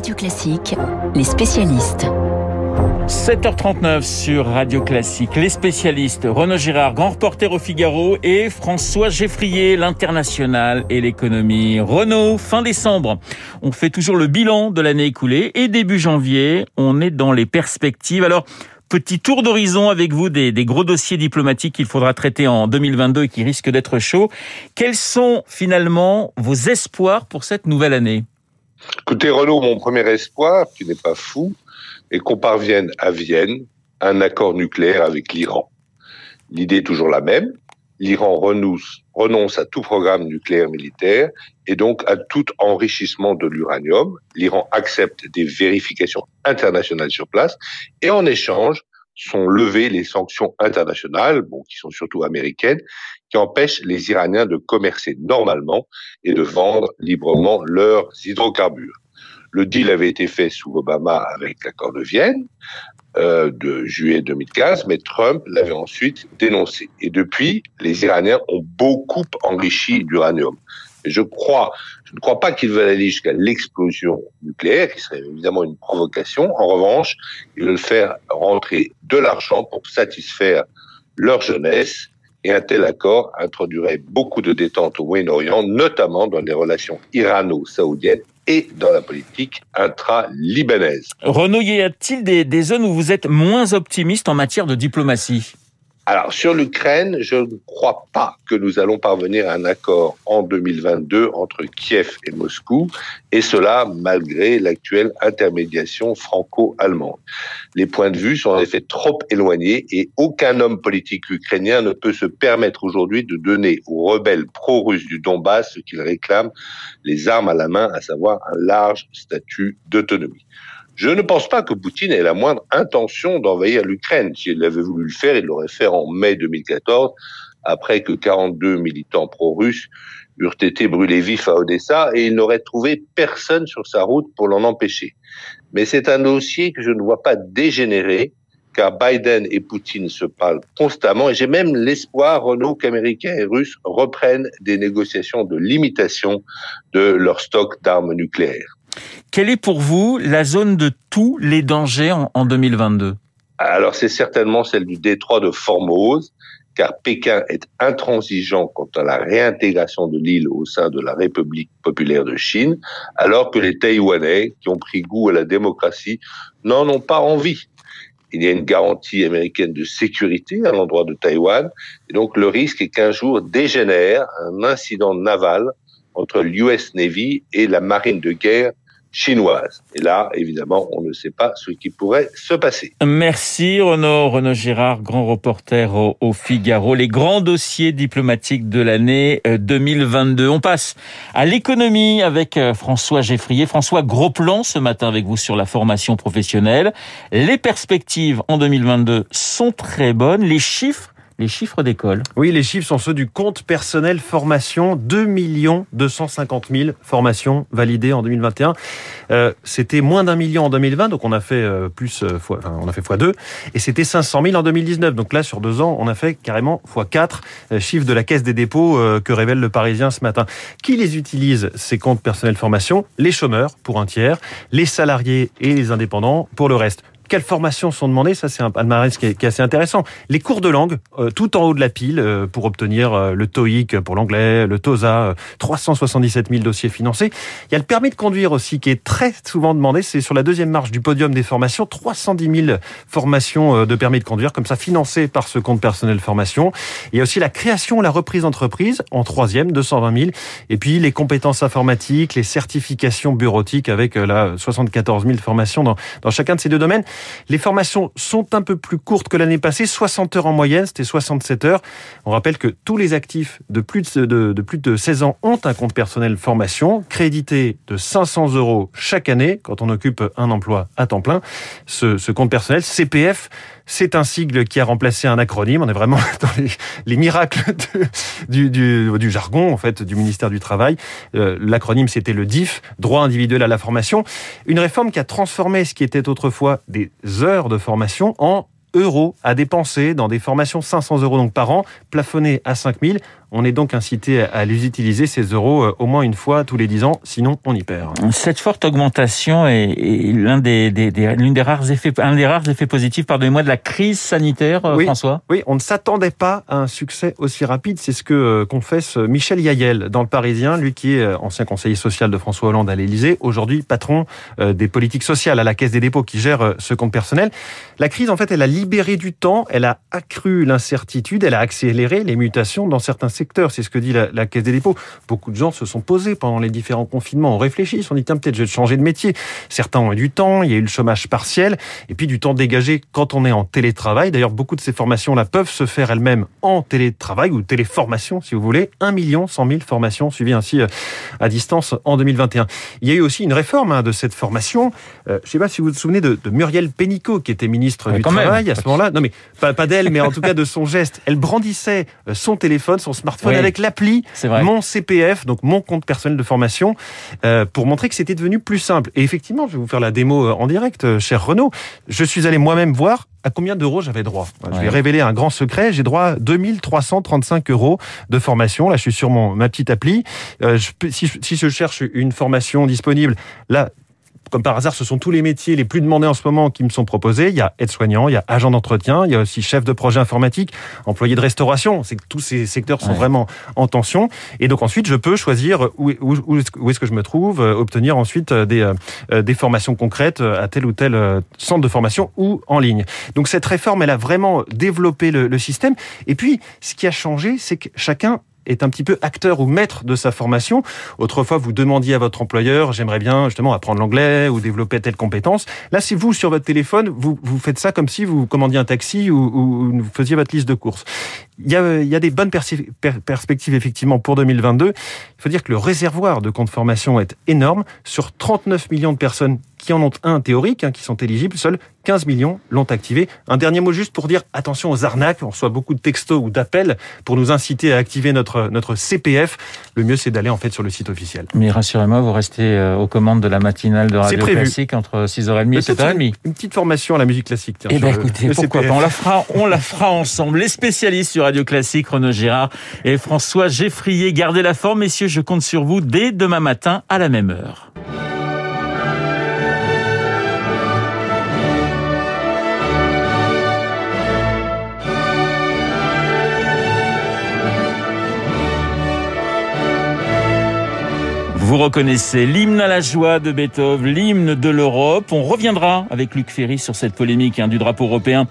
Radio Classique, les spécialistes. 7h39 sur Radio Classique, les spécialistes, Renaud Girard, grand reporter au Figaro, et François Geffrier, l'international et l'économie. Renaud, fin décembre, on fait toujours le bilan de l'année écoulée et début janvier, on est dans les perspectives. Alors, petit tour d'horizon avec vous des gros dossiers diplomatiques qu'il faudra traiter en 2022 et qui risquent d'être chauds. Quels sont finalement vos espoirs pour cette nouvelle année ? Écoutez Renaud, mon premier espoir, qui n'est pas fou, est qu'on parvienne à Vienne à un accord nucléaire avec l'Iran. L'idée est toujours la même, l'Iran renonce à tout programme nucléaire militaire et donc à tout enrichissement de l'uranium. L'Iran accepte des vérifications internationales sur place et en échange sont levées les sanctions internationales, qui sont surtout américaines, qui empêchent les Iraniens de commercer normalement et de vendre librement leurs hydrocarbures. Le deal avait été fait sous Obama avec l'accord de Vienne de juillet 2015, mais Trump l'avait ensuite dénoncé. Et depuis, les Iraniens ont beaucoup enrichi l'uranium. Et je ne crois pas qu'ils veulent aller jusqu'à l'explosion nucléaire, qui serait évidemment une provocation. En revanche, ils veulent faire rentrer de l'argent pour satisfaire leur jeunesse. Et un tel accord introduirait beaucoup de détente au Moyen-Orient, notamment dans les relations irano-saoudiennes et dans la politique intra-libanaise. Renaud, y a-t-il des zones où vous êtes moins optimiste en matière de diplomatie ? Alors, sur l'Ukraine, je ne crois pas que nous allons parvenir à un accord en 2022 entre Kiev et Moscou, et cela malgré l'actuelle intermédiation franco-allemande. Les points de vue sont en effet trop éloignés et aucun homme politique ukrainien ne peut se permettre aujourd'hui de donner aux rebelles pro-russes du Donbass ce qu'ils réclament, les armes à la main, à savoir un large statut d'autonomie. Je ne pense pas que Poutine ait la moindre intention d'envahir l'Ukraine. S'il avait voulu le faire, il l'aurait fait en mai 2014, après que 42 militants pro-russes eurent été brûlés vifs à Odessa, et il n'aurait trouvé personne sur sa route pour l'en empêcher. Mais c'est un dossier que je ne vois pas dégénérer, car Biden et Poutine se parlent constamment, et j'ai même l'espoir, Renaud, qu'Américains et Russes reprennent des négociations de limitation de leur stock d'armes nucléaires. Quelle est pour vous la zone de tous les dangers en 2022 ? Alors c'est certainement celle du détroit de Formose, car Pékin est intransigeant quant à la réintégration de l'île au sein de la République populaire de Chine, alors que les Taïwanais, qui ont pris goût à la démocratie, n'en ont pas envie. Il y a une garantie américaine de sécurité à l'endroit de Taïwan, et donc le risque est qu'un jour dégénère un incident naval entre l'US Navy et la marine de guerre chinoise. Et là, évidemment, on ne sait pas ce qui pourrait se passer. Merci Renaud Girard, grand reporter au Figaro. Les grands dossiers diplomatiques de l'année 2022. On passe à l'économie avec François Geffrier. François, gros plan ce matin avec vous sur la formation professionnelle. Les perspectives en 2022 sont très bonnes. Les chiffres d'école. Oui, les chiffres sont ceux du compte personnel formation. 2 250 000 formations validées en 2021. C'était moins d'1 million en 2020, donc on a fait x2, et c'était 500 000 en 2019. Donc là, sur 2 ans, on a fait carrément x4, chiffre de la Caisse des dépôts que révèle le Parisien ce matin. Qui les utilise, ces comptes personnel formation ? Les chômeurs, pour un tiers, les salariés et les indépendants, pour le reste. Quelles formations sont demandées ? Ça, c'est un palmarès qui est assez intéressant. Les cours de langue, tout en haut de la pile, pour obtenir le TOEIC pour l'anglais, le TOSA, 377 000 dossiers financés. Il y a le permis de conduire aussi, qui est très souvent demandé. C'est sur la deuxième marche du podium des formations, 310 000 formations de permis de conduire, comme ça, financées par ce compte personnel formation. Il y a aussi la création, la reprise d'entreprise, en troisième, 220 000. Et puis, les compétences informatiques, les certifications bureautiques, avec 74 000 formations dans chacun de ces deux domaines. Les formations sont un peu plus courtes que l'année passée, 60 heures en moyenne, c'était 67 heures. On rappelle que tous les actifs de plus de 16 ans ont un compte personnel formation, crédité de 500 euros chaque année, quand on occupe un emploi à temps plein. Ce compte personnel, CPF, c'est un sigle qui a remplacé un acronyme. On est vraiment dans les miracles du jargon, en fait, du ministère du Travail. L'acronyme, c'était le DIF, droit individuel à la formation. Une réforme qui a transformé ce qui était autrefois des heures de formation en euros à dépenser dans des formations, 500 euros donc par an, plafonnées à 5 000. On est donc incité à les utiliser, ces euros, au moins une fois tous les 10 ans, sinon on y perd. Cette forte augmentation est l'un des rares effets positifs, pardonnez-moi, de la crise sanitaire, oui, François. Oui, on ne s'attendait pas à un succès aussi rapide, c'est ce que confesse Michel Yahiel dans Le Parisien, lui qui est ancien conseiller social de François Hollande à l'Elysée, aujourd'hui patron des politiques sociales à la Caisse des dépôts qui gère ce compte personnel. La crise, en fait, elle a libéré du temps, elle a accru l'incertitude, elle a accéléré les mutations dans certains secteurs. C'est ce que dit la Caisse des dépôts. Beaucoup de gens se sont posés pendant les différents confinements. On réfléchit, on dit, tiens, peut-être je vais changer de métier. Certains ont eu du temps, il y a eu le chômage partiel, et puis du temps dégagé quand on est en télétravail. D'ailleurs, beaucoup de ces formations-là peuvent se faire elles-mêmes en télétravail ou téléformation, si vous voulez. 1 100 000 formations suivies ainsi à distance en 2021. Il y a eu aussi une réforme de cette formation. Je ne sais pas si vous vous souvenez de Muriel Pénicaud, qui était ministre du Travail à ce moment-là. Non, mais pas d'elle, mais en tout cas de son geste. Elle brandissait son téléphone, son smartphone, oui, avec l'appli Mon CPF, donc mon compte personnel de formation, pour montrer que c'était devenu plus simple. Et effectivement, je vais vous faire la démo en direct, cher Renaud. Je suis allé moi-même voir à combien d'euros j'avais droit. Je vais révéler un grand secret, j'ai droit à 2 335 € de formation. Là, je suis sur ma petite appli. Si je cherche une formation disponible, là, comme par hasard, ce sont tous les métiers les plus demandés en ce moment qui me sont proposés. Il y a aide-soignant, il y a agent d'entretien, il y a aussi chef de projet informatique, employé de restauration. C'est que tous ces secteurs sont vraiment en tension. Et donc ensuite, je peux choisir où est-ce que je me trouve, obtenir ensuite des formations concrètes à tel ou tel centre de formation ou en ligne. Donc cette réforme, elle a vraiment développé le système. Et puis, ce qui a changé, c'est que chacun est un petit peu acteur ou maître de sa formation. Autrefois, vous demandiez à votre employeur, j'aimerais bien justement apprendre l'anglais ou développer telle compétence. Là, c'est vous, sur votre téléphone, vous faites ça comme si vous commandiez un taxi ou vous faisiez votre liste de courses. Il y a des bonnes perspectives, effectivement, pour 2022. Il faut dire que le réservoir de comptes formation est énorme. Sur 39 millions de personnes qui en ont un théorique, qui sont éligibles, seuls 15 millions l'ont activé. Un dernier mot juste pour dire attention aux arnaques. On reçoit beaucoup de textos ou d'appels pour nous inciter à activer notre CPF. Le mieux, c'est d'aller en fait sur le site officiel. Mais rassurez-moi, vous restez aux commandes de la matinale de Radio Classique entre 6h30 et 7h30. Une petite formation à la musique classique. Tiens, écoutez, pourquoi pas. On la fera ensemble. Les spécialistes sur Radio Classique, Renaud Girard et François Geffrier. Gardez la forme, messieurs, je compte sur vous dès demain matin à la même heure. Vous reconnaissez l'hymne à la joie de Beethoven, l'hymne de l'Europe. On reviendra avec Luc Ferry sur cette polémique du drapeau européen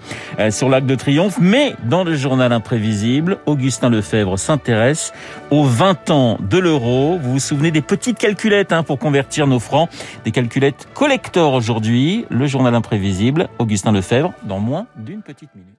sur l'Arc de Triomphe. Mais dans le journal imprévisible, Augustin Lefebvre s'intéresse aux 20 ans de l'euro. Vous vous souvenez des petites calculettes pour convertir nos francs, des calculettes collector aujourd'hui. Le journal imprévisible, Augustin Lefebvre, dans moins d'une petite minute.